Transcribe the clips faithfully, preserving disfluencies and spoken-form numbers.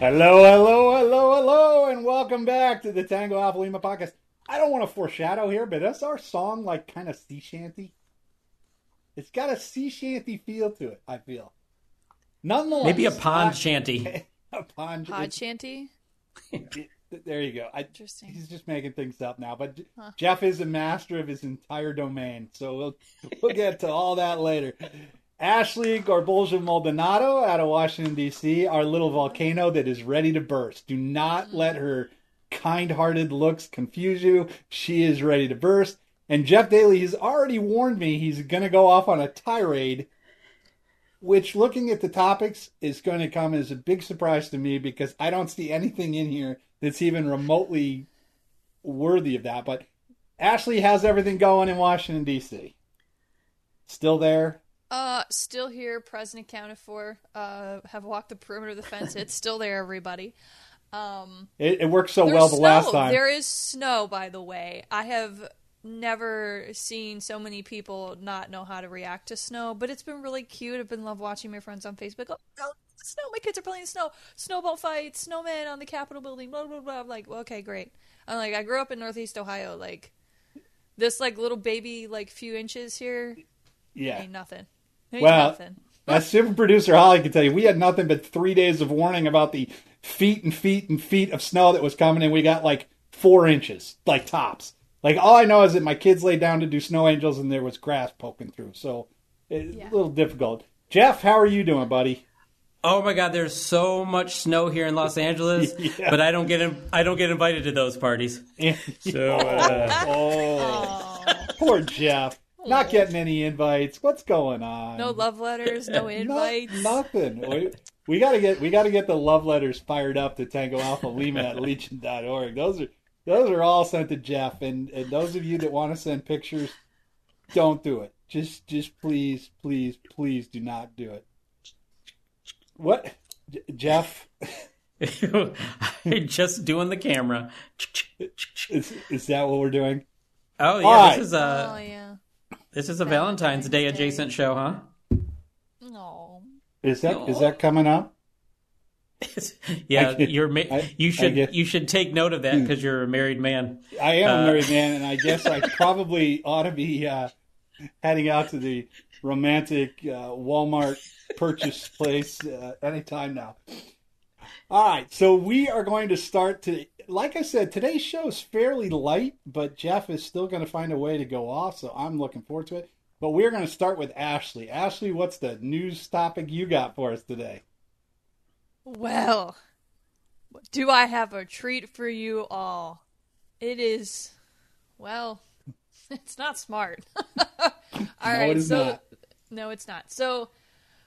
Hello, hello, hello, hello, and welcome back to the Tango Alpha Lima Podcast. I don't want to foreshadow here, but that's our song, like, kind of sea shanty. It's got a sea shanty feel to it, I feel. Nonetheless. Maybe a pond not, shanty. A pond Pod shanty? It, there you go. I, Interesting. He's just making things up now. But huh. Jeff is a master of his entire domain, so we'll, we'll get to all that later. Ashley Gorbulja Maldonado out of Washington, D C, our little volcano that is ready to burst. Do not mm. let her kind-hearted looks confuse you. She is ready to burst. And Jeff Daly has already warned me he's going to go off on a tirade, which, looking at the topics, is going to come as a big surprise to me because I don't see anything in here that's even remotely worthy of that. But Ashley, how's everything going in Washington, D C? Still there? Uh, still here, present, accounted for. Uh, have walked the perimeter of the fence. It's still there, everybody. Um, it, it worked so well the snow. last time. There is snow, by the way. I have never seen so many people not know how to react to snow, but it's been really cute. I've been love watching my friends on Facebook. Oh, oh snow! My kids are playing in snow. Snowball fights, snowmen on the Capitol building. Blah blah blah. I'm like, well, okay, great. I'm like, I grew up in Northeast Ohio. Like this, like little baby, like few inches here. Yeah, ain't nothing. Ain't well, nothing. As super producer Holly can tell you, we had nothing but three days of warning about the feet and feet and feet of snow that was coming, and we got like four inches, like tops. Like, all I know is that my kids laid down to do snow angels and there was grass poking through. So it's yeah. a little difficult. Jeff, how are you doing, buddy? Oh, my God. There's so much snow here in Los Angeles, yeah. but I don't get in, I don't get invited to those parties. so, uh, oh, Aww. Poor Jeff. Not getting any invites. What's going on? No love letters, no invites. No, nothing. We, we got to get we got to get the love letters fired up to Tango Alpha Lima at legion dot org. Those are Those are all sent to Jeff, and, and those of you that want to send pictures, don't do it. Just, just please, please, please do not do it. What, J- Jeff? just doing the camera. Is, is that what we're doing? Oh yeah, all this right. is a oh, yeah. this is a Valentine's, Valentine's Day, Day adjacent show, huh? No. Is that no. is that coming up? yeah, can, you're. Ma- I, you should guess, you should take note of that because you're a married man. I am uh, a married man, and I guess I probably ought to be uh, heading out to the romantic uh, Walmart purchase place uh, anytime now. All right, so we are going to start to. Like I said, today's show is fairly light, but Jeff is still going to find a way to go off, so I'm looking forward to it. But we're going to start with Ashley. Ashley, what's the news topic you got for us today? Well, do I have a treat for you all? It is, well, it's not smart. all no, right, it is so, not. No, it's not. So,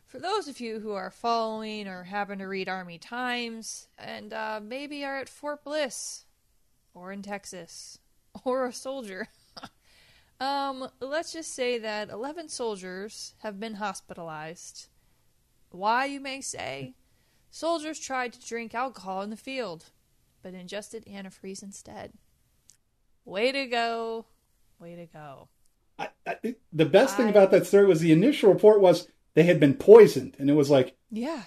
for those of you who are following or happen to read Army Times and uh, maybe are at Fort Bliss or in Texas or a soldier, um, let's just say that eleven soldiers have been hospitalized. Why, you may say? Soldiers tried to drink alcohol in the field, but ingested antifreeze instead. Way to go. Way to go. I, I, the best I, thing about that story was the initial report was they had been poisoned. And it was like, yeah,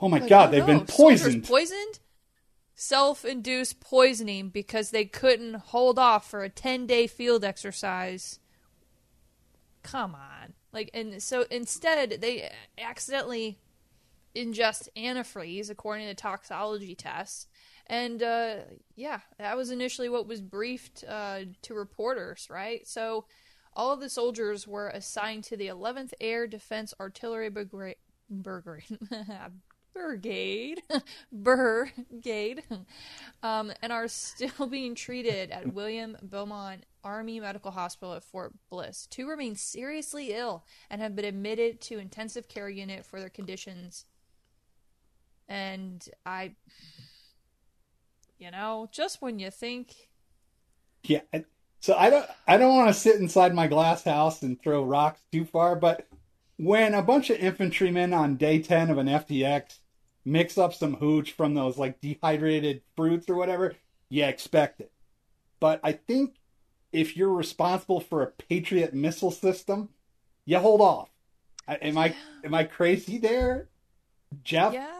oh my like, God, they've know. been poisoned. Soldiers poisoned? Self-induced poisoning because they couldn't hold off for a ten-day field exercise. Come on. Like, and so instead they accidentally ingest antifreeze according to toxicology tests, and uh yeah that was initially what was briefed uh to reporters, right? So all of the soldiers were assigned to the eleventh Air Defense Artillery Brigade Brigade Brigade um and are still being treated at William Beaumont Army Medical Hospital at Fort Bliss. Two remain seriously ill and have been admitted to intensive care unit for their conditions. And I, you know, just when you think. Yeah. So I don't, I don't want to sit inside my glass house and throw rocks too far, but when a bunch of infantrymen on day ten of an F T X mix up some hooch from those like dehydrated fruits or whatever, you expect it. But I think if you're responsible for a Patriot missile system, you hold off. I, am yeah. I am I crazy there, Jeff? Yeah.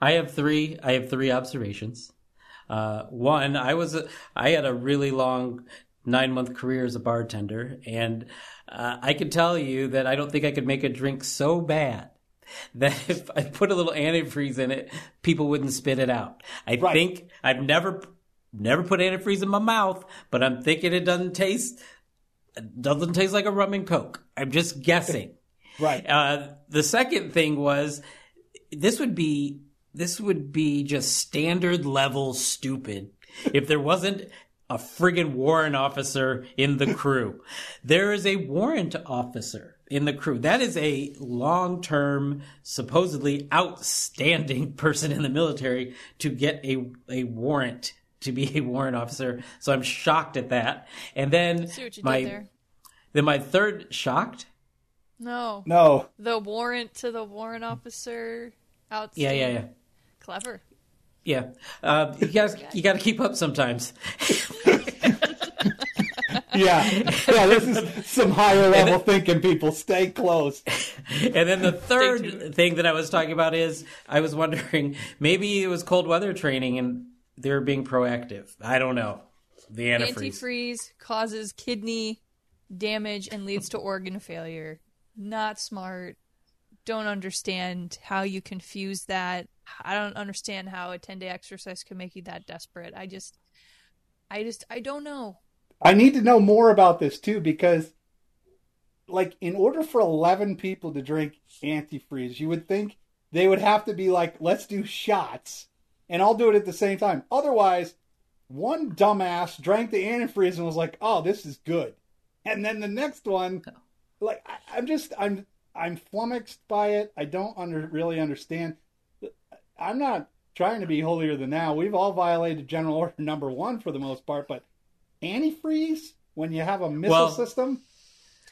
I have three. I have three observations. Uh, one, I was a, I had a really long nine month career as a bartender, and uh, I can tell you that I don't think I could make a drink so bad that if I put a little antifreeze in it, people wouldn't spit it out. I right. think I've never never put antifreeze in my mouth, but I'm thinking it doesn't taste doesn't taste like a rum and coke. I'm just guessing. Right. Uh, the second thing was this would be this would be just standard level stupid if there wasn't a friggin' warrant officer in the crew. There is a warrant officer in the crew. That is a long-term, supposedly outstanding person in the military to get a a warrant, to be a warrant officer. So I'm shocked at that. And then see what you my did there. Then my third shocked. No. No. The warrant to the warrant officer outstanding. Yeah, yeah, yeah. Clever. Yeah. Uh, you guys, you got to keep up sometimes. Yeah, yeah. This is some higher level then, thinking, people. Stay close. And then the third thing that I was talking about is I was wondering, maybe it was cold weather training and they're being proactive. I don't know. The antifreeze. Antifreeze causes kidney damage and leads to organ failure. Not smart. Don't understand how you confuse that. I don't understand how a ten-day exercise can make you that desperate. I just, I just, I don't know. I need to know more about this, too, because, like, in order for eleven people to drink antifreeze, you would think they would have to be like, let's do shots, and I'll do it at the same time. Otherwise, one dumbass drank the antifreeze and was like, oh, this is good. And then the next one, like, I, I'm just, I'm I'm flummoxed by it. I don't under, really understand. I'm not trying to be holier than thou. We've all violated General Order Number One for the most part, but antifreeze when you have a missile well, system?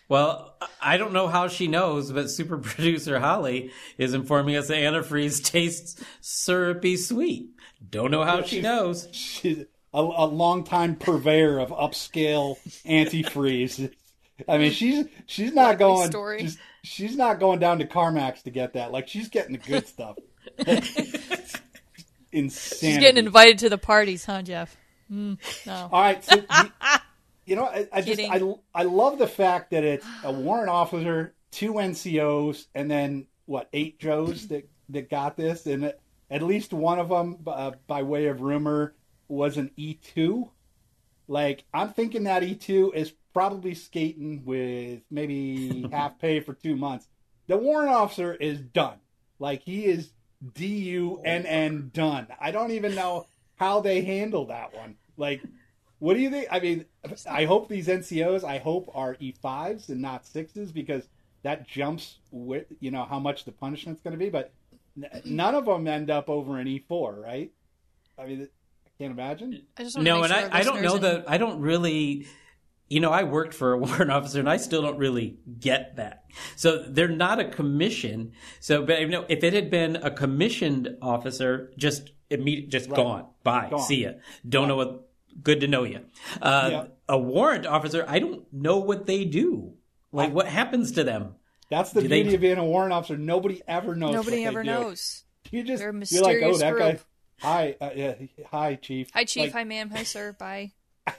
Well, I don't know how she knows, but super producer Holly is informing us that antifreeze tastes syrupy sweet. Don't know how she, she knows. She's a, a long-time purveyor of upscale antifreeze. I mean, she's she's not going she's, she's not going down to CarMax to get that. Like, she's getting the good stuff. Insanity. She's getting invited to the parties, huh, Jeff? Mm, no. All right. So you, you know, I, I just I, I love the fact that it's a warrant officer, two N C Os, and then what, eight Joes that, that got this, and at least one of them, uh, by way of rumor, was an E two. Like, I'm thinking that E two is probably skating with maybe half pay for two months. The warrant officer is done. Like, he is D U N N done. I don't even know how they handle that one. Like, what do you think? I mean, I hope these N C Os, I hope, are E fives and not sixes, because that jumps with, you know, how much the punishment's going to be. But none of them end up over an E four, right? I mean, I can't imagine. I just want no, to make and sure I, I don't know and... that. I don't really, you know, I worked for a warrant officer and I still don't really get that. So they're not a commission. So, but you know, if it had been a commissioned officer, just Immediate, just right. gone. Bye. Gone. See ya. Don't right. know what. Good to know you. Uh, yeah. A warrant officer, I don't know what they do. Like, I, what happens to them? That's the do beauty they... of being a warrant officer. Nobody ever knows. Nobody ever knows. You just, they're a mysterious you're like, oh, that group. Guy. Hi, uh, yeah, hi, chief. Hi, chief. Like, hi, ma'am. Hi, sir. Bye. I,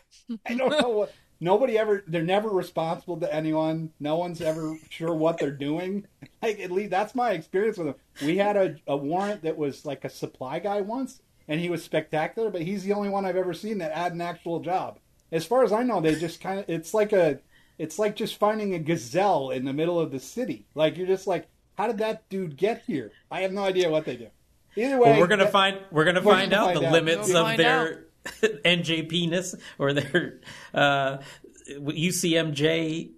I don't know what. Nobody ever. They're never responsible to anyone. No one's ever sure what they're doing. Like, at least that's my experience with them. We had a, a warrant that was like a supply guy once, and he was spectacular. But he's the only one I've ever seen that had an actual job. As far as I know, they just kind of. It's like a. It's like just finding a gazelle in the middle of the city. Like, you're just like, how did that dude get here? I have no idea what they do. Either way, well, we're gonna that, find. We're gonna we're find gonna out find the out. limits we'll of their. Out. N J P-ness or their uh, U C M J.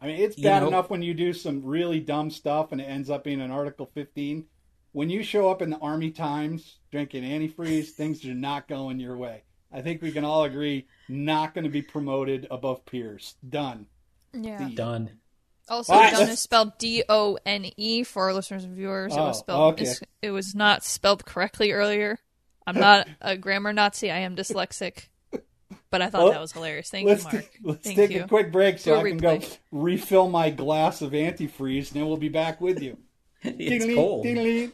I mean, it's bad know. enough when you do some really dumb stuff and it ends up being an Article fifteen. When you show up in the Army Times drinking antifreeze, things are not going your way. I think we can all agree, not going to be promoted above peers. Done. Yeah. The... Done. Also, right, done let's... is spelled D O N E for our listeners and viewers. Oh, it was spelled, okay. It was not spelled correctly earlier. I'm not a grammar Nazi. I am dyslexic. But I thought well, that was hilarious. Thank you, Mark. T- let's Thank take you. a quick break so I can go refill my glass of antifreeze, and then we'll be back with you. It's ding-a-ling, cold. Ding-a-ling.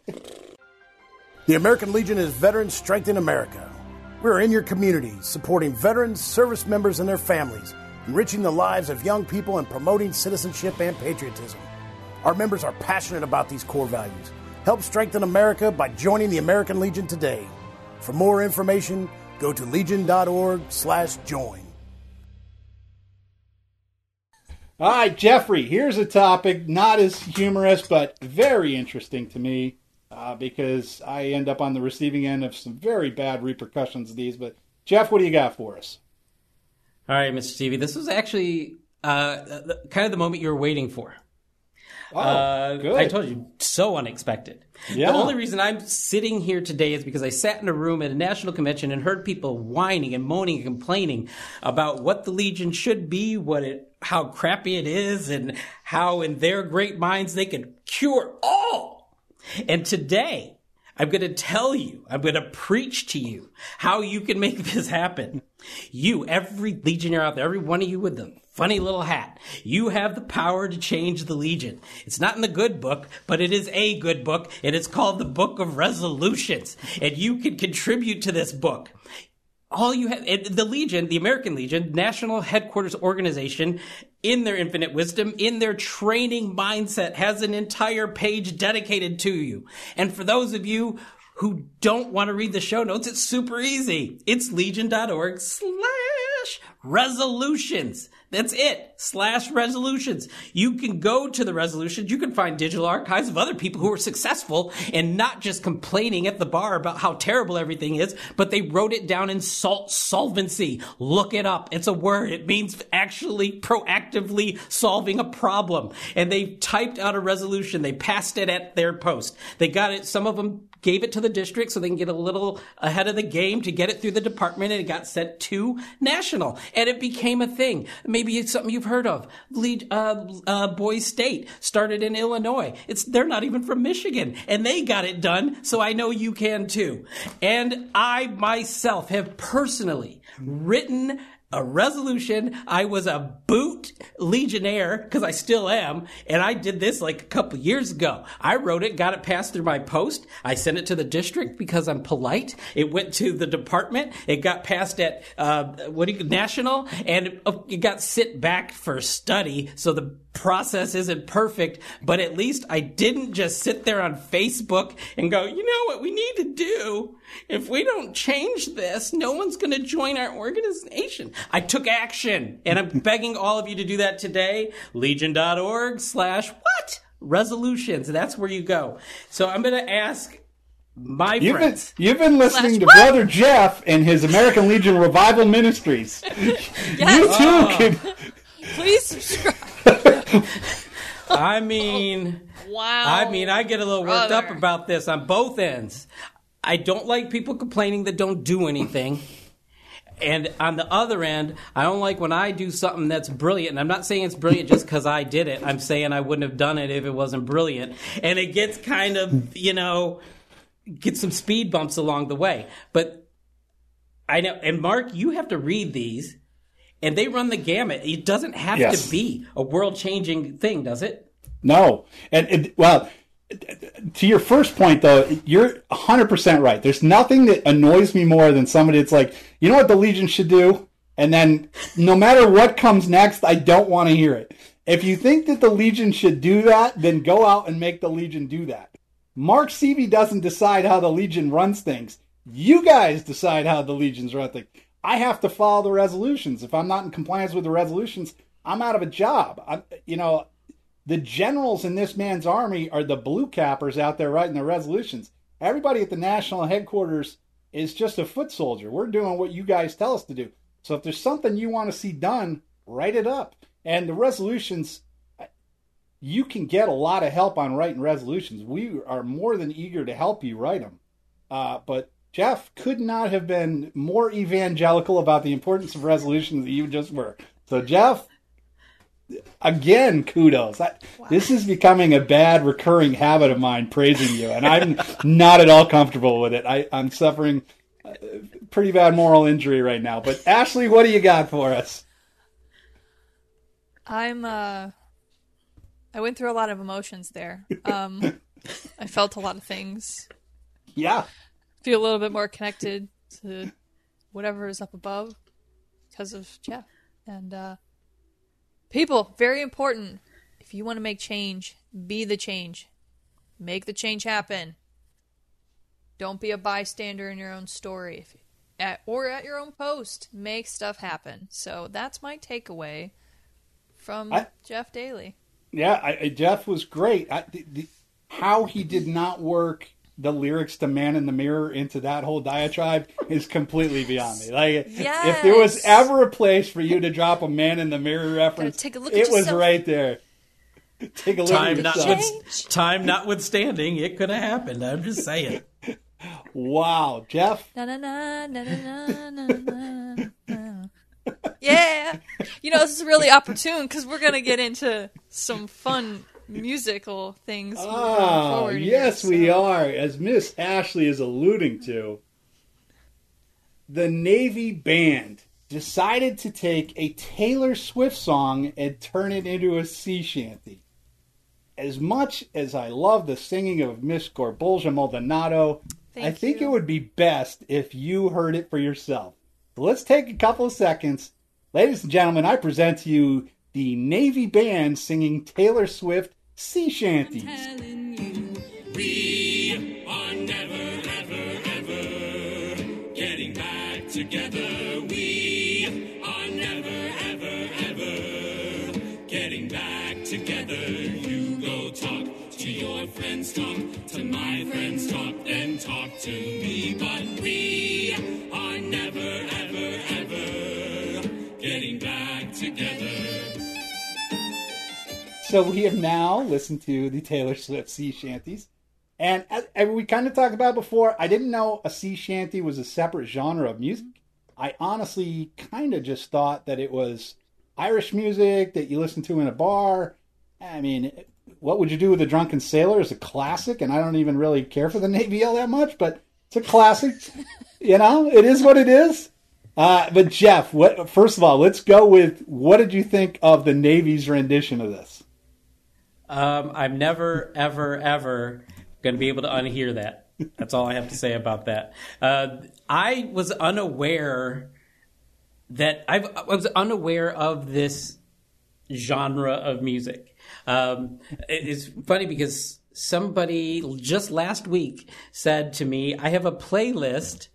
The American Legion is Veterans Strength in America. We're in your community, supporting veterans, service members, and their families, enriching the lives of young people and promoting citizenship and patriotism. Our members are passionate about these core values. Help strengthen America by joining the American Legion today. For more information, go to legion.org slash join. All right, Jeffrey, here's a topic not as humorous, but very interesting to me. Uh, because I end up on the receiving end of some very bad repercussions of these. But, Jeff, what do you got for us? All right, Mister Seavey. This was actually uh, kind of the moment you were waiting for. Oh, uh, good. I told you, so unexpected. Yeah. The only reason I'm sitting here today is because I sat in a room at a national convention and heard people whining and moaning and complaining about what the Legion should be, what it, how crappy it is, and how in their great minds they could cure all. And today, I'm going to tell you, I'm going to preach to you how you can make this happen. You, every Legionnaire out there, every one of you with the funny little hat, you have the power to change the Legion. It's not in the good book, but it is a good book, and it's called the Book of Resolutions. And you can contribute to this book. All you have, and the Legion, the American Legion, National Headquarters Organization, in their infinite wisdom, in their training mindset, has an entire page dedicated to you. And for those of you who don't want to read the show notes, it's super easy. It's legion.org slash resolutions. That's it. Slash resolutions. You can go to the resolutions. You can find digital archives of other people who were successful and not just complaining at the bar about how terrible everything is, but they wrote it down in salt solvency. Look it up. It's a word. It means actually proactively solving a problem. And they typed out a resolution. They passed it at their post. They got it. Some of them gave it to the district so they can get a little ahead of the game to get it through the department, and it got sent to national. And it became a thing. Maybe it's something you've heard of. Lead, uh, uh, Boys State started in Illinois. It's, they're not even from Michigan, and they got it done, so I know you can too. And I myself have personally written a resolution. I was a boot Legionnaire, because I still am, and I did this like a couple years ago. I wrote it, got it passed through my post. I sent it to the district because I'm polite. It went to the department. It got passed at uh, what do you national, and it, it got sent back for study. So the process isn't perfect, but at least I didn't just sit there on Facebook and go, you know what we need to do? If we don't change this, no one's going to join our organization. I took action, and I'm begging all of you to do that today. Legion.org slash what? Resolutions. That's where you go. So I'm going to ask my you've friends. Been, you've been listening slash to what? Brother Jeff and his American Legion Revival Ministries. Yes. You too oh. can... Please subscribe. I mean, wow. I mean, I get a little Brother. worked up about this on both ends. I don't like people complaining that don't do anything. And on the other end, I don't like when I do something that's brilliant. And I'm not saying it's brilliant just because I did it. I'm saying I wouldn't have done it if it wasn't brilliant. And it gets kind of, you know, gets some speed bumps along the way. But I know, and Mark, you have to read these. And they run the gamut. It doesn't have yes. to be a world-changing thing, does it? No. And, it, well, to your first point, though, you're one hundred percent right. There's nothing that annoys me more than somebody that's like, you know what the Legion should do? And then no matter what comes next, I don't want to hear it. If you think that the Legion should do that, then go out and make the Legion do that. Mark Seavey doesn't decide how the Legion runs things. You guys decide how the Legions run things. I have to follow the resolutions. If I'm not in compliance with the resolutions, I'm out of a job. I'm, you know, the generals in this man's army are the blue cappers out there writing the resolutions. Everybody at the national headquarters is just a foot soldier. We're doing what you guys tell us to do. So if there's something you want to see done, write it up. And the resolutions, you can get a lot of help on writing resolutions. We are more than eager to help you write them. Uh, but Jeff could not have been more evangelical about the importance of resolutions than you just were. So, Jeff, again, kudos. I, wow. This is becoming a bad recurring habit of mine, praising you. And I'm not at all comfortable with it. I, I'm suffering a pretty bad moral injury right now. But, Ashley, what do you got for us? I'm, uh, I went through a lot of emotions there. Um, I felt a lot of things. Yeah. Feel a little bit more connected to whatever is up above because of Jeff. And, uh, people, very important. If you want to make change, be the change. Make the change happen. Don't be a bystander in your own story if, at, or at your own post. Make stuff happen. So that's my takeaway from I, Jeff Daly. Yeah, I, I, Jeff was great. I, the, the, how he did not work the lyrics to Man in the Mirror into that whole diatribe is completely beyond me. Like, yes. If there was ever a place for you to drop a Man in the Mirror reference, take a look it was yourself. Right there. Take a look time at not with, Time notwithstanding, it could have happened. I'm just saying. Wow, Jeff. Na, na, na, na, na, na, na, na. Yeah. You know, this is really opportune because we're going to get into some fun musical things. Oh, yes, here, so. We are. As Miss Ashley is alluding to, the Navy band decided to take a Taylor Swift song and turn it into a sea shanty. As much as I love the singing of Miss Gorbulja Maldonado, Thank I think you. It would be best if you heard it for yourself. So let's take a couple of seconds. Ladies and gentlemen, I present to you the Navy band singing Taylor Swift sea shanties. I'm telling you, we are never, ever, ever getting back together. We are never, ever, ever getting back together. You go talk to your friends, talk to my friends, talk and talk to me. But we are never, ever, ever getting back together. So we have now listened to the Taylor Swift sea shanties. And as, as we kind of talked about before, I didn't know a sea shanty was a separate genre of music. I honestly kind of just thought that it was Irish music that you listen to in a bar. I mean, What Would You Do with a Drunken Sailor is a classic, and I don't even really care for the Navy all that much, but it's a classic. You know, it is what it is. Uh, but Jeff, what, first of all, let's go with what did you think of the Navy's rendition of this? Um, I'm never, ever, ever going to be able to unhear that. That's all I have to say about that. Uh, I was unaware that I've, I was unaware of this genre of music. Um, it's funny because somebody just last week said to me, I have a playlist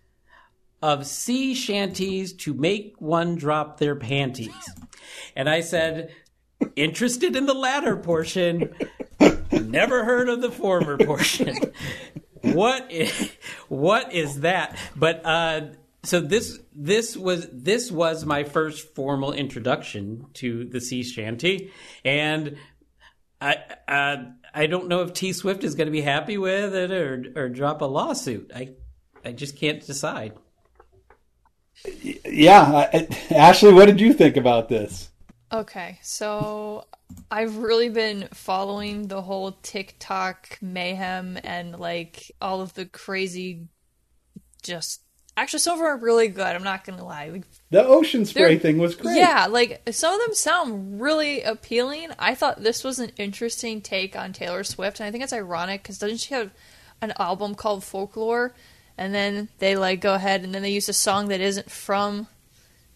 of sea shanties to make one drop their panties. And I said, interested in the latter portion, never heard of the former portion. What is, what is that? But uh, so this this was this was my first formal introduction to the sea shanty, and I uh, I don't know if T Swift is going to be happy with it or or drop a lawsuit. I I just can't decide. Yeah, I, Ashley, what did you think about this? Okay, so I've really been following the whole TikTok mayhem and like all of the crazy, just actually some of them are really good. I'm not gonna lie. Like, the Ocean Spray thing was great. Yeah, like some of them sound really appealing. I thought this was an interesting take on Taylor Swift, and I think it's ironic because doesn't she have an album called Folklore? And then they like go ahead and then they use a song that isn't from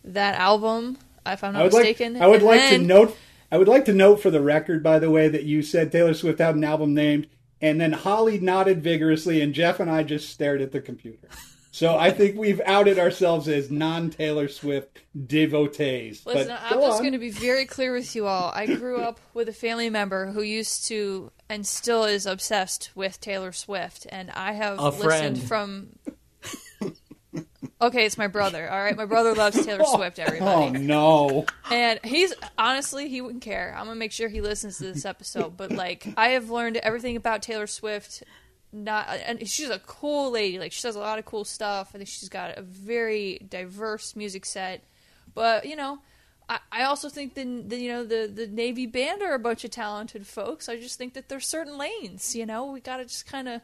that album. If I'm not I would mistaken. Like, I would and like then... to note I would like to note for the record, by the way, that you said Taylor Swift had an album named, and then Holly nodded vigorously and Jeff and I just stared at the computer. So I think we've outed ourselves as non-Taylor Swift devotees. Listen, but I'm go just on. Gonna be very clear with you all. I grew up with a family member who used to and still is obsessed with Taylor Swift, and I have a listened friend. from Okay, it's my brother. All right, my brother loves Taylor Swift, everybody. Oh, no. And he's, honestly, he wouldn't care. I'm going to make sure he listens to this episode. But, like, I have learned everything about Taylor Swift not, and she's a cool lady. Like, she does a lot of cool stuff. I think she's got a very diverse music set. But, you know, I, I also think that, you know, the, the Navy band are a bunch of talented folks. I just think that there's certain lanes, you know. We got to just kind of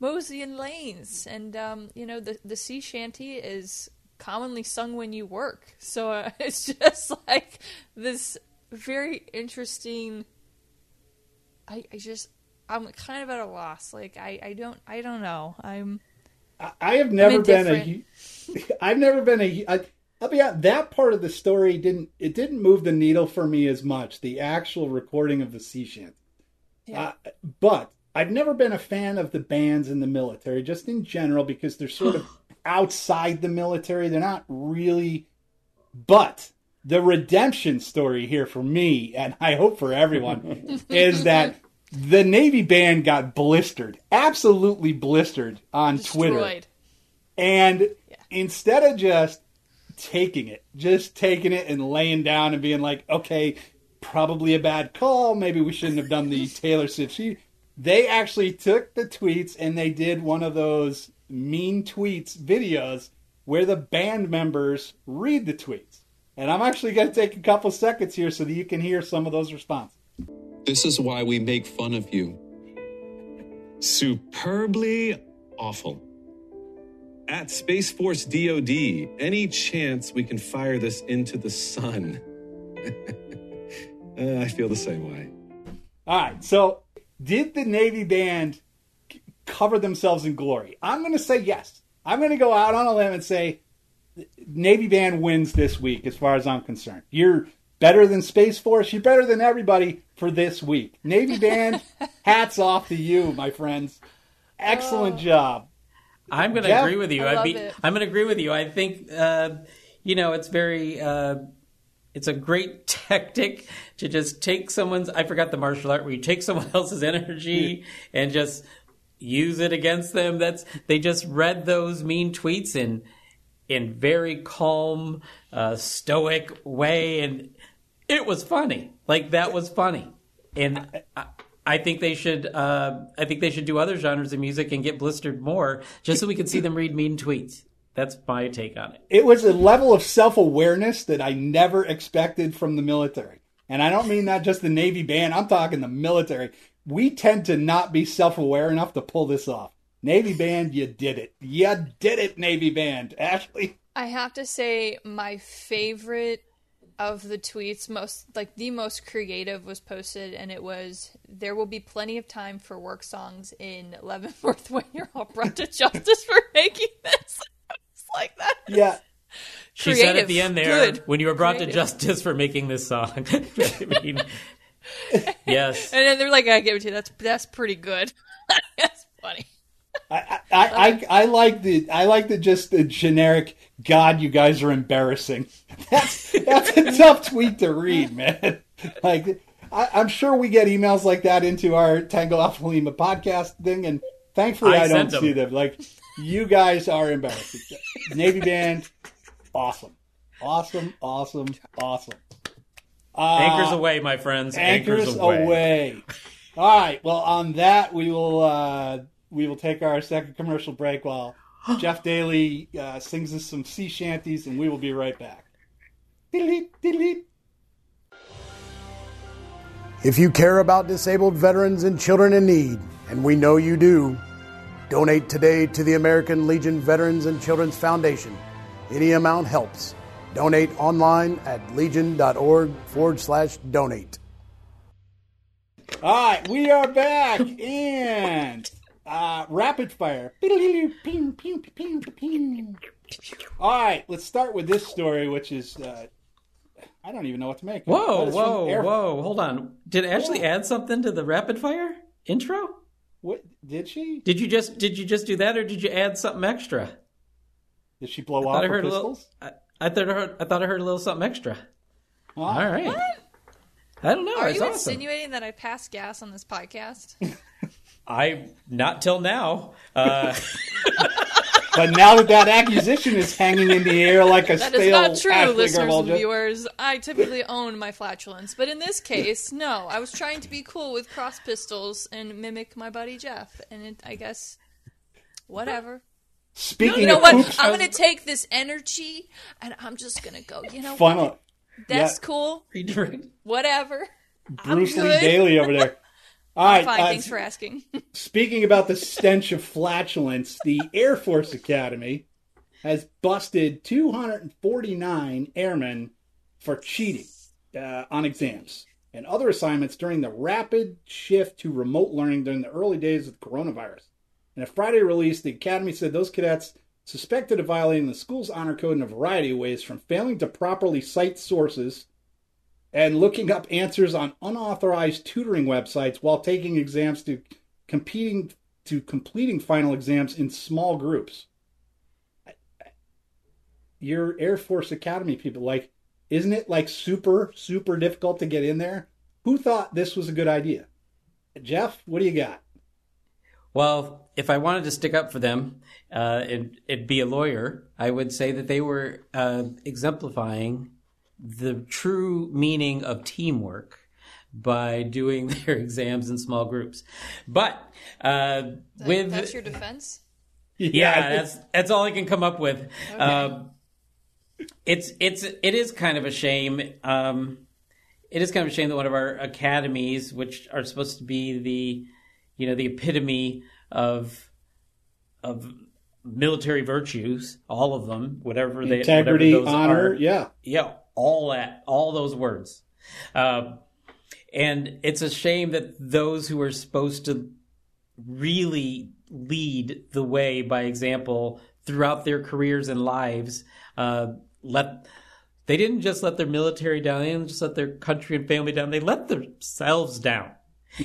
mosey in lanes. And, um, you know, the, the sea shanty is commonly sung when you work. So uh, it's just like this very interesting, I, I just, I'm kind of at a loss. Like, I, I don't, I don't know. I'm, I, I have never been a, I've never been a, I, I'll be honest, that part of the story didn't, it didn't move the needle for me as much. The actual recording of the sea shanty. Yeah. Uh, but I've never been a fan of the bands in the military, just in general, because they're sort of outside the military. They're not really, but the redemption story here for me, and I hope for everyone, is that the Navy band got blistered, absolutely blistered on Destroyed. Twitter. And yeah. instead of just taking it, just taking it and laying down and being like, okay, probably a bad call. Maybe we shouldn't have done the Taylor Swift. They actually took the tweets and they did one of those mean tweets videos where the band members read the tweets. And I'm actually going to take a couple seconds here so that you can hear some of those responses. This is why we make fun of you. Superbly awful. At Space Force D O D, any chance we can fire this into the sun? uh, I feel the same way. All right, so did the Navy band cover themselves in glory? I'm going to say yes. I'm going to go out on a limb and say Navy band wins this week as far as I'm concerned. You're better than Space Force. You're better than everybody for this week. Navy band, hats off to you, my friends. Excellent oh. job. I'm going to agree with you. I I'd be, I'm going to agree with you. I think, uh, you know, it's very, uh, it's a great tactic to just take someone's, I forgot the martial art, where you take someone else's energy and just use it against them. That's, they just read those mean tweets and in very calm, uh, stoic way. And it was funny. Like, that was funny. And I, I think they should, uh, I think they should do other genres of music and get blistered more just so we can see them read mean tweets. That's my take on it. It was a level of self-awareness that I never expected from the military. And I don't mean not just the Navy band. I'm talking the military. We tend to not be self-aware enough to pull this off. Navy band, you did it. You did it, Navy band. Ashley? I have to say my favorite of the tweets, most like the most creative, was posted, and it was, there will be plenty of time for work songs in Leavenworth when you're all brought to justice for making this. It's like that. Yeah. She creative. Said at the end there, Good. When you were brought creative. To justice for making this song. I mean, yes. And then they're like, I give it to you. That's, that's pretty good. That's funny. I, I, I, I like the I like the just the generic God, you guys are embarrassing. That's that's a tough tweet to read, man. Like, I, I'm sure we get emails like that into our Tango Alpha Lima podcast thing, and thankfully I, I don't them. see them. Like, you guys are embarrassing. Navy band, awesome, awesome, awesome, awesome. Uh, anchors away, my friends. Anchors, anchors away. away. All right. Well, on that, we will. Uh, We will take our second commercial break while Jeff Daly uh, sings us some sea shanties, and we will be right back. If you care about disabled veterans and children in need, and we know you do, donate today to the American Legion Veterans and Children's Foundation. Any amount helps. Donate online at legion.org forward slash donate. All right, we are back, and... Uh, rapid fire. All right, let's start with this story, which is, uh, I don't even know what to make. Whoa, whoa, Air... whoa, hold on. Did Ashley yeah. add something to the rapid fire intro? What, did she? Did you just, did you just do that, or did you add something extra? Did she blow off her pistols? Little, I, I, thought I, heard, I thought I heard a little something extra. Wow. All right. What? I don't know. Are it's you awesome. Insinuating that I pass gas on this podcast? I not till now. Uh... But now that that accusation is hanging in the air like a that stale That is not true, Ashley listeners Gorbulja. And viewers. I typically own my flatulence. But in this case, no. I was trying to be cool with cross pistols and mimic my buddy Jeff. And it, I guess, whatever. Speaking you know of what? Poops, I'm going to take this energy and I'm just going to go, you know funnel. What? That's yeah. cool. Redirect. Whatever. Bruce Lee Daly over there. All right. Fine, uh, thanks for asking. Speaking about the stench of flatulence, the Air Force Academy has busted two hundred forty-nine airmen for cheating uh, on exams and other assignments during the rapid shift to remote learning during the early days of the coronavirus. In a Friday release, the Academy said those cadets suspected of violating the school's honor code in a variety of ways, from failing to properly cite sources and looking up answers on unauthorized tutoring websites while taking exams to competing to completing final exams in small groups. Your Air Force Academy people, like, isn't it like super, super difficult to get in there? Who thought this was a good idea? Jeff, what do you got? Well, if I wanted to stick up for them uh, and, and be a lawyer, I would say that they were uh, exemplifying the true meaning of teamwork by doing their exams in small groups. But uh, that, with... That's your defense? Yeah, yeah, that's that's all I can come up with. Okay. Uh, it's it's it is kind of a shame. Um, it is kind of a shame that one of our academies, which are supposed to be the... you know, the epitome of of military virtues, all of them, whatever they integrity, whatever those honor, are, yeah, yeah, all that, all those words. Uh, and it's a shame that those who are supposed to really lead the way by example throughout their careers and lives, uh, let they didn't just let their military down, they didn't just let their country and family down, they let themselves down.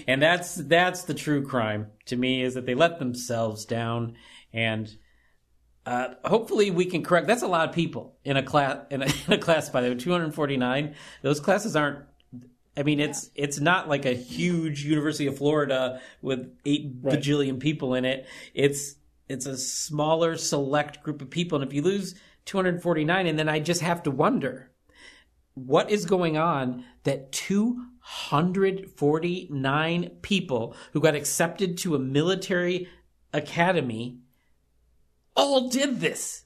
And that's that's the true crime to me, is that they let themselves down. And uh, hopefully we can correct. That's a lot of people in a class. In a, in a class, by the way, two hundred forty-nine. Those classes aren't. I mean, it's yeah. it's not like a huge University of Florida with eight right. bajillion people in it. It's it's a smaller, select group of people. And if you lose two hundred forty-nine, and then I just have to wonder, what is going on that two. one hundred forty-nine people who got accepted to a military academy all did this.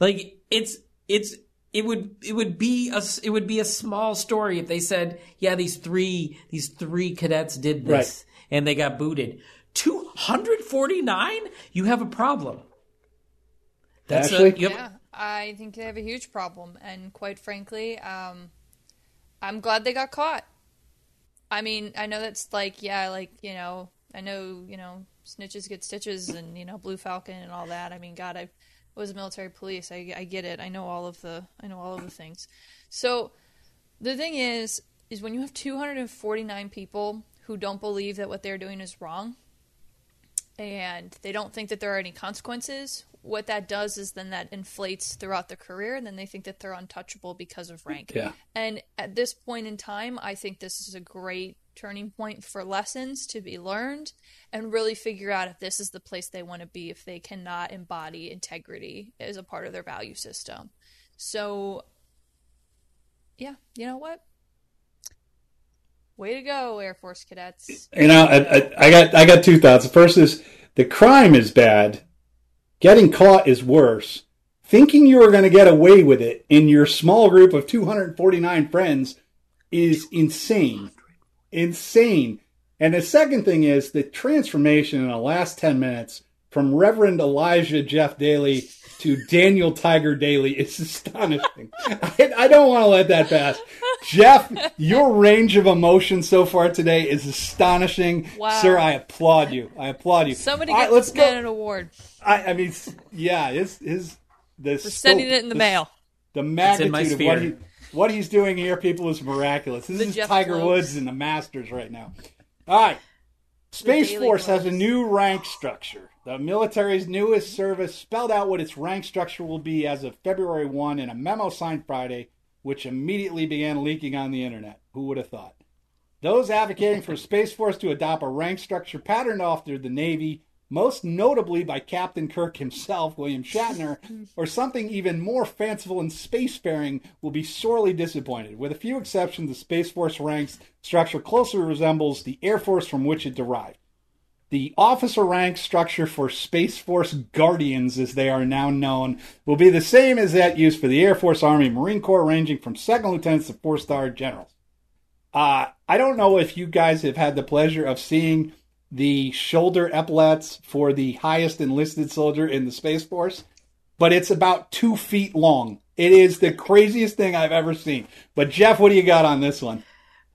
Like it's it's it would it would be a it would be a small story if they said, yeah, these three these three cadets did this right. and they got booted. two hundred forty-nine? You have a problem. That's a, you have, yeah, I think they have a huge problem, and quite frankly, um, I'm glad they got caught. I mean, I know that's like, yeah, like, you know, I know, you know, snitches get stitches and, you know, Blue Falcon and all that. I mean, God, I was military police. I, I get it. I know all of the, I know all of the things. So the thing is, is when you have two hundred forty-nine people who don't believe that what they're doing is wrong and they don't think that there are any consequences, what that does is then that inflates throughout their career, and then they think that they're untouchable because of rank. Yeah. And at this point in time, I think this is a great turning point for lessons to be learned and really figure out if this is the place they want to be, if they cannot embody integrity as a part of their value system. So, yeah, you know what? Way to go, Air Force cadets. You know, I, I, I got I got two thoughts. The first is the crime is bad. Getting caught is worse. Thinking you are going to get away with it in your small group of two hundred forty-nine friends is insane. Insane. And the second thing is the transformation in the last ten minutes from Reverend Elijah Jeff Daly to Daniel Tiger Daly is astonishing. I, I don't want to let that pass. Jeff, your range of emotion so far today is astonishing. Wow. Sir, I applaud you. I applaud you. Somebody get this man an award. I, I mean, yeah, his his the We're scope, sending it in the, the mail. The magnitude of what, he, what he's doing here, people, is miraculous. This the is Jeff Tiger Globes. Woods and the Masters right now. All right. Space Force Globes. Has a new rank structure. The military's newest service spelled out what its rank structure will be as of February first in a memo signed Friday, which immediately began leaking on the internet. Who would have thought? Those advocating for Space Force to adopt a rank structure patterned after the Navy most notably by Captain Kirk himself, William Shatner, or something even more fanciful and spacefaring, will be sorely disappointed. With a few exceptions, the Space Force ranks structure closely resembles the Air Force from which it derived. The officer rank structure for Space Force Guardians, as they are now known, will be the same as that used for the Air Force, Army, Marine Corps, ranging from second lieutenants to four-star generals. Uh, I don't know if you guys have had the pleasure of seeing the shoulder epaulets for the highest enlisted soldier in the Space Force, but it's about two feet long. It is the craziest thing I've ever seen. But Jeff, what do you got on this one?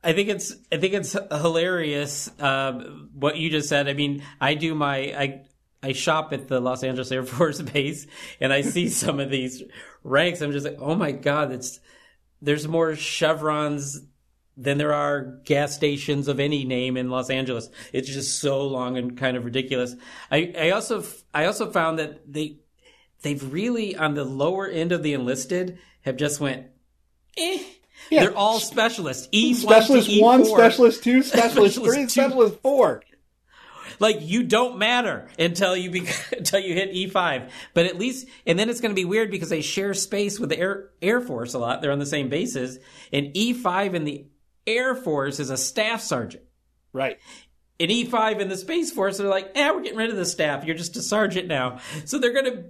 I think it's I think it's hilarious um, what you just said. I mean, I do my I I shop at the Los Angeles Air Force Base, and I see some of these ranks. I'm just like, oh my God, it's there's more chevrons than there are gas stations of any name in Los Angeles. It's just so long and kind of ridiculous. I, I also I also found that they they've really on the lower end of the enlisted have just went eh. Yeah. They're all specialists. E specialist to one, E four. Specialist two, specialist, specialist three, two. Specialist four. Like you don't matter until you be, until you hit E five. But at least, and then it's going to be weird because they share space with the Air Air Force a lot. They're on the same bases, and E five in the Air Force is a staff sergeant. Right. In E five in the Space Force, they're like, eh, we're getting rid of the staff. You're just a sergeant now. So they're going to...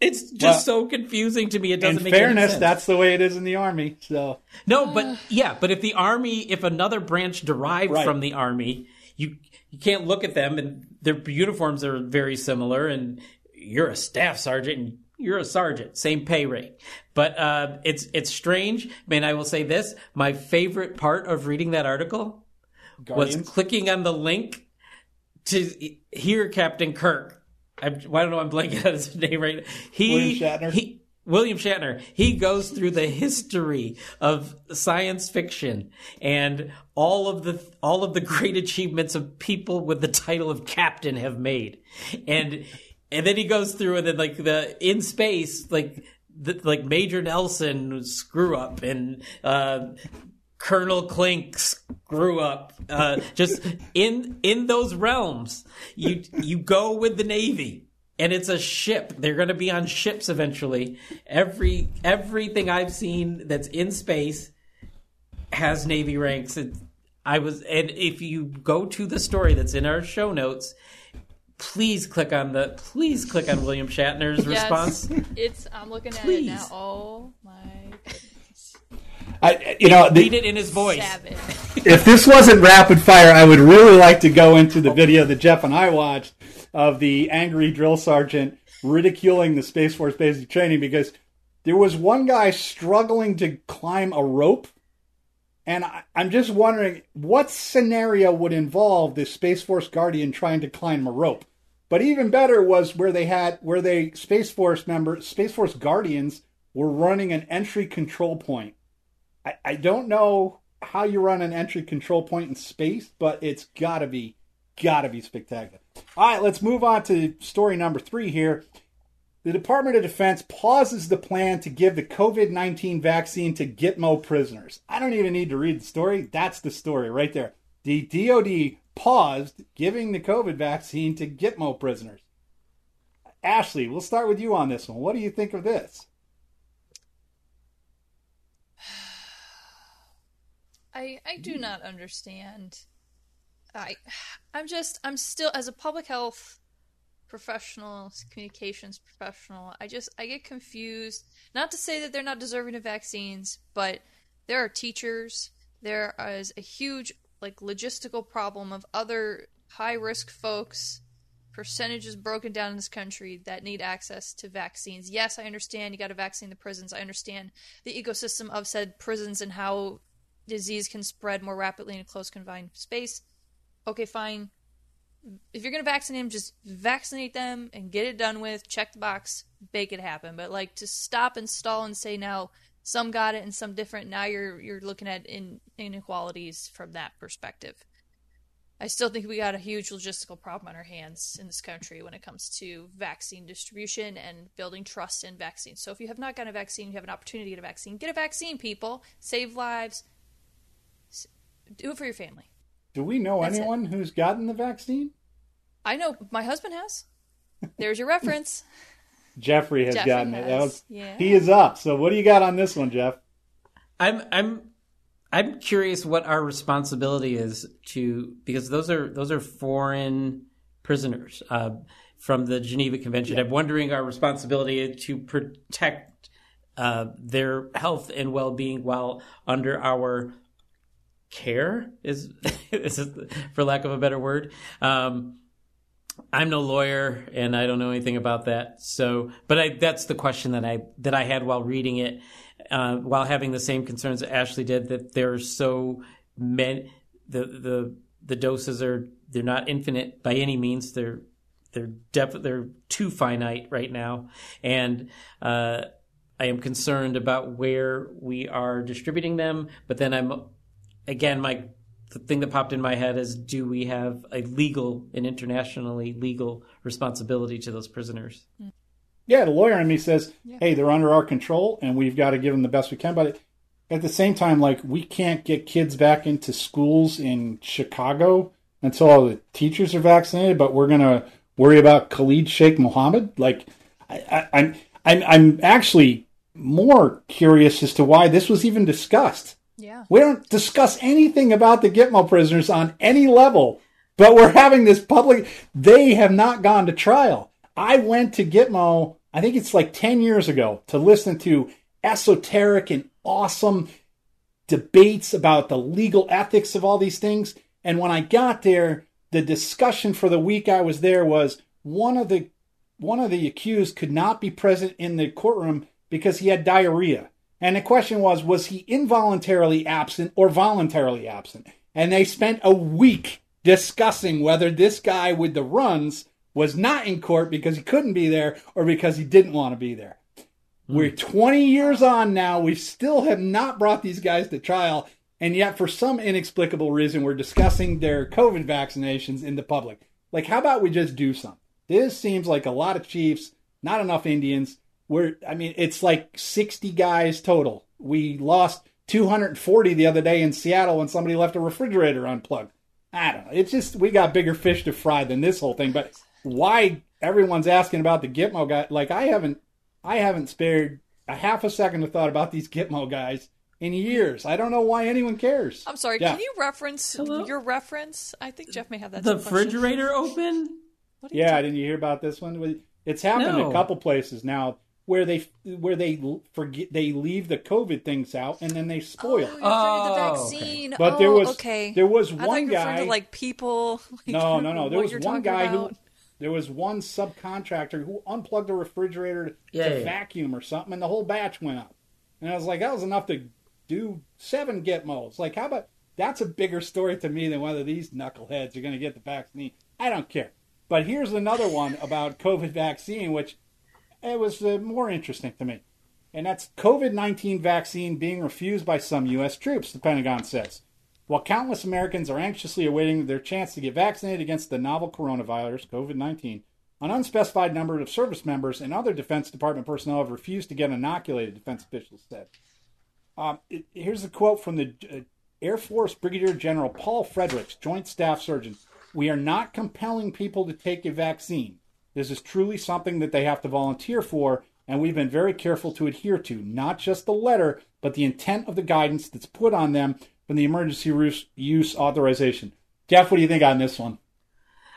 It's just well, so confusing to me. It doesn't make fairness, any sense. In fairness, that's the way it is in the Army. So No, but yeah, but if the Army, if another branch derived right. from the Army, you you can't look at them, and their uniforms are very similar, and you're a staff sergeant, and you're a sergeant, same pay rate. But uh, it's it's strange. I mean, I will say this. My favorite part of reading that article Guardians. was clicking on the link to hear Captain Kirk. I don't know, I'm blanking out his name right now. He, William Shatner. He, William Shatner. He goes through the history of science fiction and all of the all of the great achievements of people with the title of captain have made. And and then he goes through and then like the in space, like the, like Major Nelson screw up and uh, Colonel Klink screw up. Uh, just in in those realms, you you go with the Navy, and it's a ship. They're going to be on ships eventually. Every everything I've seen that's in space has Navy ranks. And I was, and if you go to the story that's in our show notes, please click on the please click on William Shatner's yes, response. It's I'm looking please. at it now. Oh my goodness. I, you know, the, read it in his voice. If this wasn't rapid fire, I would really like to go into the video that Jeff and I watched of the angry drill sergeant ridiculing the Space Force basic training, because there was one guy struggling to climb a rope. And I, I'm just wondering what scenario would involve the Space Force Guardian trying to climb a rope. But even better was where they had where they Space Force members, Space Force Guardians were running an entry control point. I don't know how you run an entry control point in space, but it's got to be, got to be spectacular. All right, let's move on to story number three here. The Department of Defense pauses the plan to give the COVID nineteen vaccine to Gitmo prisoners. I don't even need to read the story. That's the story right there. The D O D paused giving the COVID vaccine to Gitmo prisoners. Ashley, we'll start with you on this one. What do you think of this? I, I do not understand. I, I'm just, I'm still, as a public health professional, communications professional, I just, I get confused. Not to say that they're not deserving of vaccines, but there are teachers, there is a huge, like, logistical problem of other high-risk folks, percentages broken down in this country that need access to vaccines. Yes, I understand you got to vaccinate the prisons. I understand the ecosystem of said prisons and how disease can spread more rapidly in a close confined space. Okay, fine. If you're going to vaccinate them, just vaccinate them and get it done with. Check the box, make it happen. But like to stop and stall and say now some got it and some different. Now you're you're looking at in, inequalities from that perspective. I still think we got a huge logistical problem on our hands in this country when it comes to vaccine distribution and building trust in vaccines. So if you have not gotten a vaccine, you have an opportunity to get a vaccine. Get a vaccine, people. Save lives. Do it for your family. Do we know That's anyone it. who's gotten the vaccine? I know my husband has. There's your reference. Jeffrey has Jeffrey gotten has. it. That was, yeah. He is up. So what do you got on this one, Jeff? I'm I'm I'm curious what our responsibility is to, because those are those are foreign prisoners uh, from the Geneva Convention. Yeah. I'm wondering our responsibility to protect uh, their health and well-being while under our care, is, is for lack of a better word. Um, I'm no lawyer and I don't know anything about that. So, but I, that's the question that I that I had while reading it, uh, while having the same concerns that Ashley did, that there's so many, the the the doses are they're not infinite by any means. They're they're def- they're too finite right now, and uh, I am concerned about where we are distributing them. But then I'm again my. The thing that popped in my head is, do we have a legal and internationally legal responsibility to those prisoners? Yeah, the lawyer in me says, yeah. hey, they're under our control and we've got to give them the best we can. But at the same time, like, we can't get kids back into schools in Chicago until all the teachers are vaccinated, but we're going to worry about Khalid Sheikh Mohammed. Like, I, I, I'm, I'm, I'm actually more curious as to why this was even discussed. Yeah. We don't discuss anything about the Gitmo prisoners on any level, but we're having this public. They have not gone to trial. I went to Gitmo, I think it's like ten years ago, to listen to esoteric and awesome debates about the legal ethics of all these things. And when I got there, the discussion for the week I was there was one of the one of the accused could not be present in the courtroom because he had diarrhea. And the question was, was he involuntarily absent or voluntarily absent? And they spent a week discussing whether this guy with the runs was not in court because he couldn't be there or because he didn't want to be there. Mm. We're twenty years on now. We still have not brought these guys to trial. And yet, for some inexplicable reason, we're discussing their COVID vaccinations in the public. Like, how about we just do something? This seems like a lot of chiefs, not enough Indians. We're, I mean, it's like sixty guys total. We lost two hundred forty the other day in Seattle when somebody left a refrigerator unplugged. I don't know. It's just, we got bigger fish to fry than this whole thing. But why everyone's asking about the Gitmo guy? Like, I haven't, I haven't spared a half a second of thought about these Gitmo guys in years. I don't know why anyone cares. I'm sorry. Yeah. Can you reference Hello? your reference? I think Jeff may have that. The refrigerator open? What yeah. Talking? Didn't you hear about this one? It's happened no. a couple places now. Where they where they forget they leave the COVID things out and then they spoil. Oh, you're oh, the vaccine. Okay. But oh, there was okay. there was one I thought you were guy to like people. Like, no, no, no. There was one guy about. who there was one subcontractor who unplugged a refrigerator yeah, to yeah. vacuum or something, and the whole batch went up. And I was like, that was enough to do seven Gitmos. Like, how about that's a bigger story to me than whether these knuckleheads are going to get the vaccine. I don't care. But here's another one about COVID vaccine, which. It was uh, more interesting to me. And that's COVID nineteen vaccine being refused by some U S troops, the Pentagon says. While countless Americans are anxiously awaiting their chance to get vaccinated against the novel coronavirus, COVID nineteen, an unspecified number of service members and other Defense Department personnel have refused to get inoculated, defense officials said. Um, it, here's a quote from the uh, Air Force Brigadier General Paul Fredericks, Joint Staff Surgeon. We are not compelling people to take a vaccine. This is truly something that they have to volunteer for, and we've been very careful to adhere to, not just the letter, but the intent of the guidance that's put on them from the emergency use authorization. Jeff, what do you think on this one?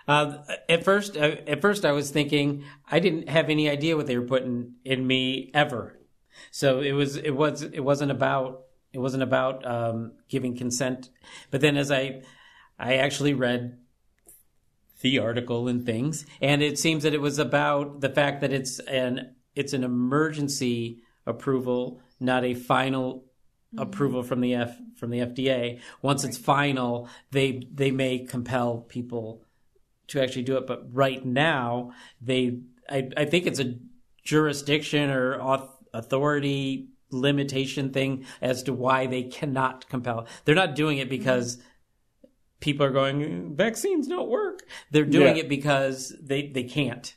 Uh, at first, uh, at first, I was thinking I didn't have any idea what they were putting in me ever. So it was, it was, it wasn't about, it wasn't about um, giving consent. But then, as I, I actually read the article and things, and it seems that it was about the fact that it's an it's an emergency approval, not a final mm-hmm. approval from the F from the F D A. Once right. it's final, they they may compel people to actually do it. But right now, they I, I think it's a jurisdiction or authority limitation thing as to why they cannot compel. They're not doing it because. Mm-hmm. People are going, vaccines don't work. They're doing yeah. it because they, they can't.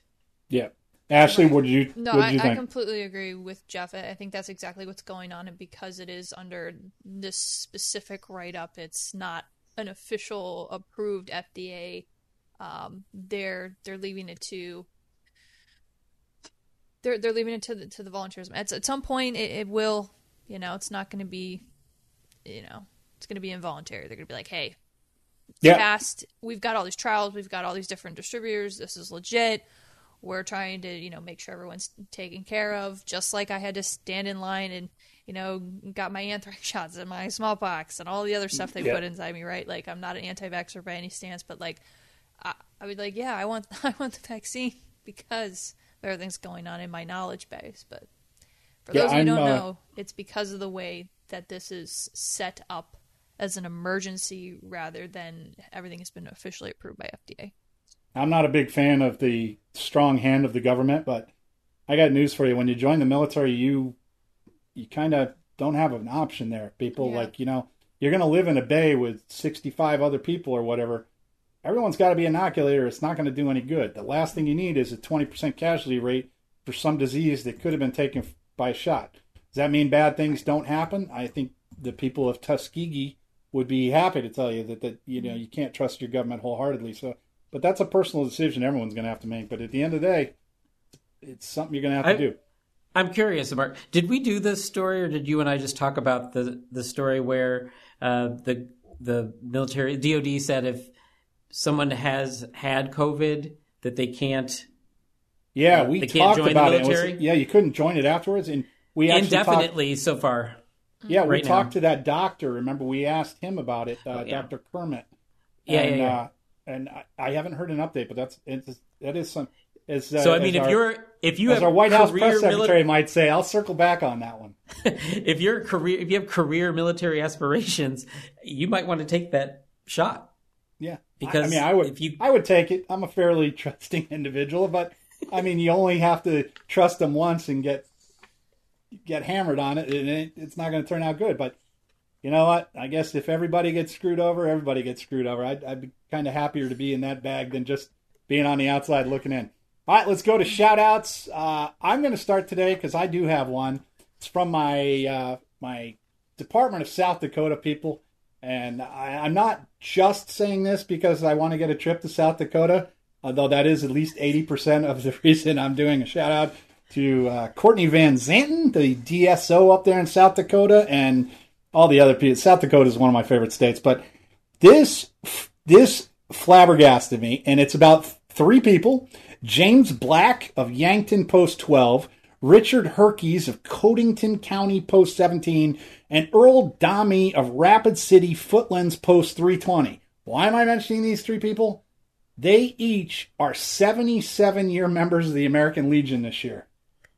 Yeah. Ashley, what did you, no, what did you I, think? No, I completely agree with Jeff. I think that's exactly what's going on. And because it is under this specific write-up, it's not an official approved F D A Um, they're they're leaving it to they're they're leaving it to the to the volunteers. At, at some point, it, it will. You know, it's not going to be. You know, it's going to be involuntary. They're going to be like, hey, yeah. past, we've got all these trials, we've got all these different distributors. This is legit. We're trying to, you know, make sure everyone's taken care of. Just like I had to stand in line and, you know, got my anthrax shots and my smallpox and all the other stuff they yeah. put inside me, right? Like, I'm not an anti-vaxxer by any stance, but like, I, I would like, yeah, I want, I want the vaccine because everything's going on in my knowledge base. But for yeah, those who I'm, don't uh... know, it's because of the way that this is set up as an emergency rather than everything has been officially approved by F D A. I'm not a big fan of the strong hand of the government, but I got news for you. When you join the military, you you kind of don't have an option there. People yeah. like, you know, you're going to live in a bay with sixty-five other people or whatever. Everyone's got to be inoculated or it's not going to do any good. The last thing you need is a twenty percent casualty rate for some disease that could have been taken by a shot. Does that mean bad things don't happen? I think the people of Tuskegee would be happy to tell you that, that you know, you can't trust your government wholeheartedly. So, but that's a personal decision everyone's going to have to make. But at the end of the day, it's something you're going to have I'm, to do. I'm curious, Mark, did we do this story or did you and I just talk about the the story where uh, the the military, D O D said if someone has had COVID that they can't Yeah, uh, we they talked can't join about the military? It. it was, yeah, you couldn't join it afterwards. And we Indefinitely talked, so far. Yeah, we right talked now. to that doctor. Remember, we asked him about it, uh, oh, yeah. Doctor Kermit. Yeah, and, yeah, yeah. Uh, and I, I haven't heard an update, but that's it's, that is some. As, so uh, I mean, if our, you're if you as have our White House press secretary mili- might say, I'll circle back on that one. if you're career, if you have career military aspirations, you might want to take that shot. Yeah, because I, I mean, I would if you, I would take it. I'm a fairly trusting individual, but I mean, you only have to trust them once and get get hammered on it, and it, it's not going to turn out good. But you know what? I guess if everybody gets screwed over, everybody gets screwed over. I'd, I'd be kind of happier to be in that bag than just being on the outside looking in. All right, let's go to shout-outs. Uh, I'm going to start today because I do have one. It's from my uh, my Department of South Dakota people. And I, I'm not just saying this because I want to get a trip to South Dakota, although that is at least eighty percent of the reason I'm doing a shout-out to uh, Courtney Van Zanten, the D S O up there in South Dakota, and all the other people. South Dakota is one of my favorite states, but this this flabbergasted me, and it's about three people: James Black of Yankton Post twelve, Richard Herkes of Codington County Post seventeen, and Earl Dami of Rapid City Footlands Post three twenty. Why am I mentioning these three people? They each are seventy-seven-year members of the American Legion this year.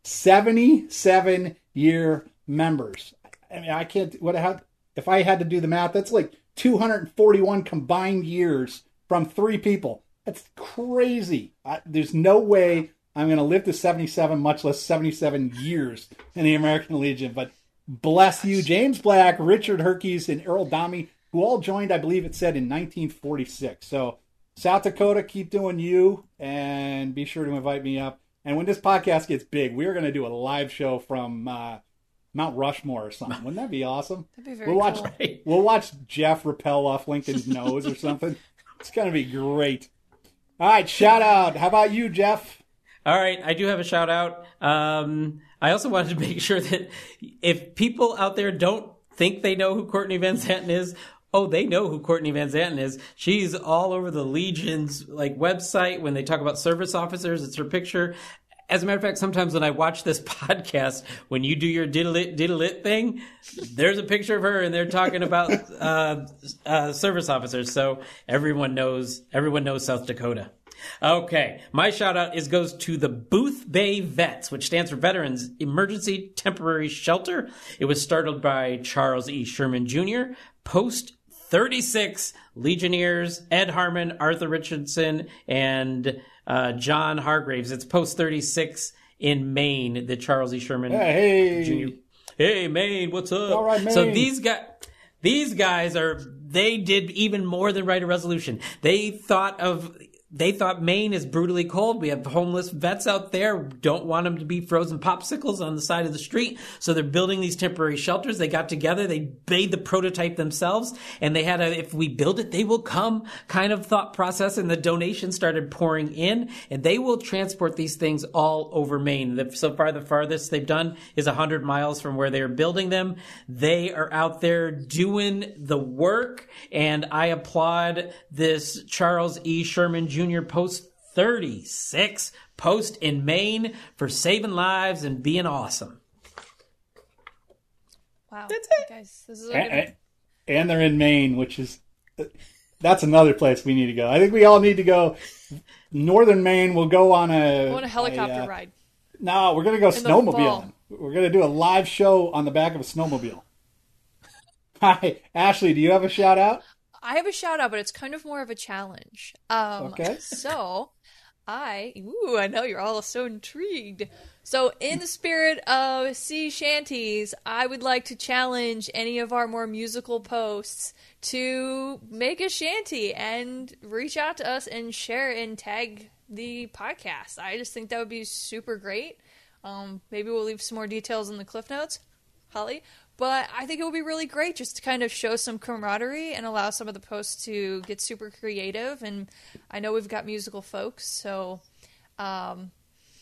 seventy-seven-year members. I mean, I can't, what I, if I had to do the math, that's like two hundred forty-one combined years from three people. That's crazy. I, there's no way I'm going to live to seventy-seven, much less seventy-seven years in the American Legion. But bless you, James Black, Richard Herkes, and Earl Dami, who all joined, I believe it said, in nineteen forty-six. So South Dakota, keep doing you, and be sure to invite me up. And when this podcast gets big, we're going to do a live show from uh, Mount Rushmore or something. Wouldn't that be awesome? That'd be very we'll watch, cool. Right? We'll watch Jeff rappel off Lincoln's nose or something. It's going to be great. All right, shout out. How about you, Jeff? All right, I do have a shout out. Um, I also wanted to make sure that if people out there don't think they know who Courtney Van Zanten is, oh, they know who Courtney Van Zanten is. She's all over the Legion's like website. When they talk about service officers, it's her picture. As a matter of fact, sometimes when I watch this podcast, when you do your diddle it, diddle it thing, there's a picture of her and they're talking about uh, uh, service officers. So everyone knows, everyone knows South Dakota. Okay, my shout out is goes to the Booth Bay Vets, which stands for Veterans Emergency Temporary Shelter. It was started by Charles E. Sherman Junior Post thirty-six Legionnaires, Ed Harmon, Arthur Richardson, and uh, John Hargraves. It's post thirty-six in Maine, the Charles E. Sherman hey, hey. Junior Hey, Maine, what's up? All right, Maine. So these guys, these guys are, they did even more than write a resolution. They thought of they thought Maine is brutally cold. We have homeless vets out there. Don't want them to be frozen popsicles on the side of the street. So they're building these temporary shelters. They got together. They made the prototype themselves. And they had a, if we build it, they will come kind of thought process. And the donations started pouring in. And they will transport these things all over Maine. The, so far, the farthest they've done is one hundred miles from where they are building them. They are out there doing the work. And I applaud this Charles E. Sherman Junior post thirty-six post in Maine for saving lives and being awesome. Wow. That's it. Guys, this is a and, good... and they're in Maine, which is, that's another place we need to go. I think we all need to go. Northern Maine, we'll go on a... on a helicopter a, uh, ride. No, we're going to go snowmobiling. We're going to do a live show on the back of a snowmobile. Hi, Ashley, do you have a shout out? I have a shout out, but it's kind of more of a challenge. Um, okay. So I, ooh, I know you're all so intrigued. So in the spirit of sea shanties, I would like to challenge any of our more musical posts to make a shanty and reach out to us and share and tag the podcast. I just think that would be super great. Um, maybe we'll leave some more details in the Cliff Notes, Holly. But I think it would be really great just to kind of show some camaraderie and allow some of the posts to get super creative. And I know we've got musical folks, so... Um,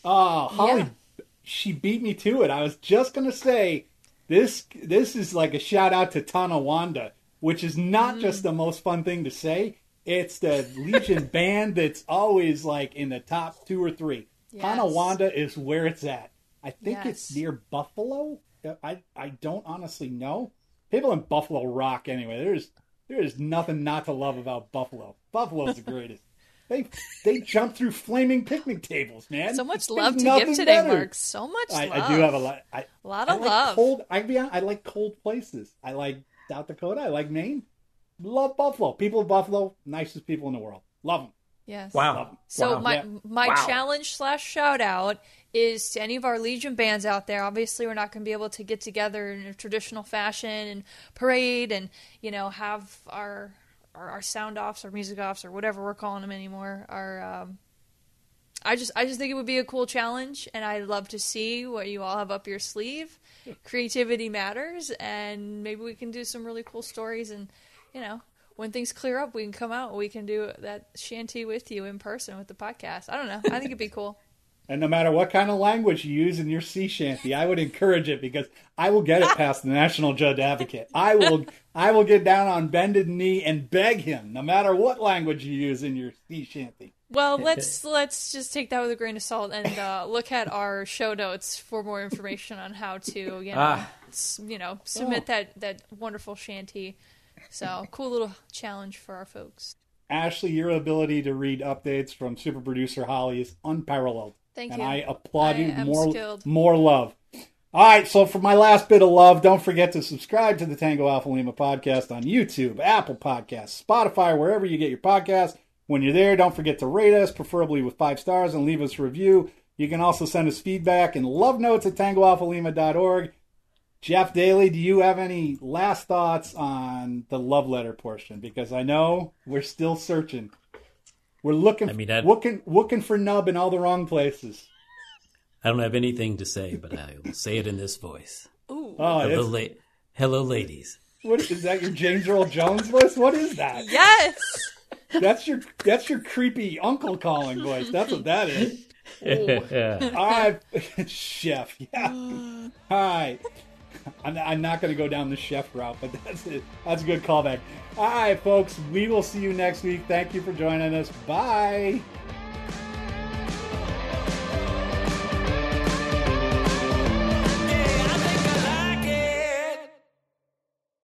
oh, Holly, yeah. She beat me to it. I was just going to say, this this is like a shout-out to Tonawanda, which is not mm. just the most fun thing to say. It's the Legion band that's always like in the top two or three. Yes. Tonawanda is where it's at. I think yes. it's near Buffalo. I, I don't honestly know. People in Buffalo rock anyway. There's there is nothing not to love about Buffalo. Buffalo's the greatest. they they jump through flaming picnic tables, man. So much love There's to give today, better. Mark. So much I, love. I do have a lot. I, a lot of I like love. Cold, I be honest, I like cold places. I like South Dakota. I like Maine. Love Buffalo. People in Buffalo, nicest people in the world. Love them. Yes. Wow. So wow. my yeah. my wow. challenge slash shout out is to any of our Legion bands out there. Obviously, we're not going to be able to get together in a traditional fashion and parade and, you know, have our our, our sound offs, our music offs, or whatever we're calling them anymore. Our um, I just I just think it would be a cool challenge, and I'd love to see what you all have up your sleeve. Creativity matters, and maybe we can do some really cool stories. And, you know, when things clear up, we can come out. We can do that shanty with you in person with the podcast. I don't know. I think it'd be cool. And no matter what kind of language you use in your sea shanty, I would encourage it, because I will get it past the National Judge Advocate. I will I will get down on bended knee and beg him, no matter what language you use in your sea shanty. Well, let's let's just take that with a grain of salt and uh, look at our show notes for more information on how to, you know, ah. s- you know submit oh. that, that wonderful shanty. So, cool little challenge for our folks. Ashley, your ability to read updates from super producer Holly is unparalleled. Thank and you. And I applaud I you. More, skilled. More love. All right. So for my last bit of love, don't forget to subscribe to the Tango Alpha Lima podcast on YouTube, Apple Podcasts, Spotify, wherever you get your podcasts. When you're there, don't forget to rate us, preferably with five stars, and leave us a review. You can also send us feedback and love notes at tango alpha lima dot org. Jeff Daly, do you have any last thoughts on the love letter portion? Because I know we're still searching. We're looking, I mean, looking, looking for nub in all the wrong places. I don't have anything to say, but I will say it in this voice. Ooh. Oh, hello, la- hello, ladies. What is that? Your James Earl Jones voice? What is that? Yes. That's your that's your creepy uncle calling voice. That's what that is. Yeah. All right, chef. Yeah. All right. I'm, I'm not going to go down the chef route, but that's it. That's a good callback. All right, folks, we will see you next week. Thank you for joining us. Bye.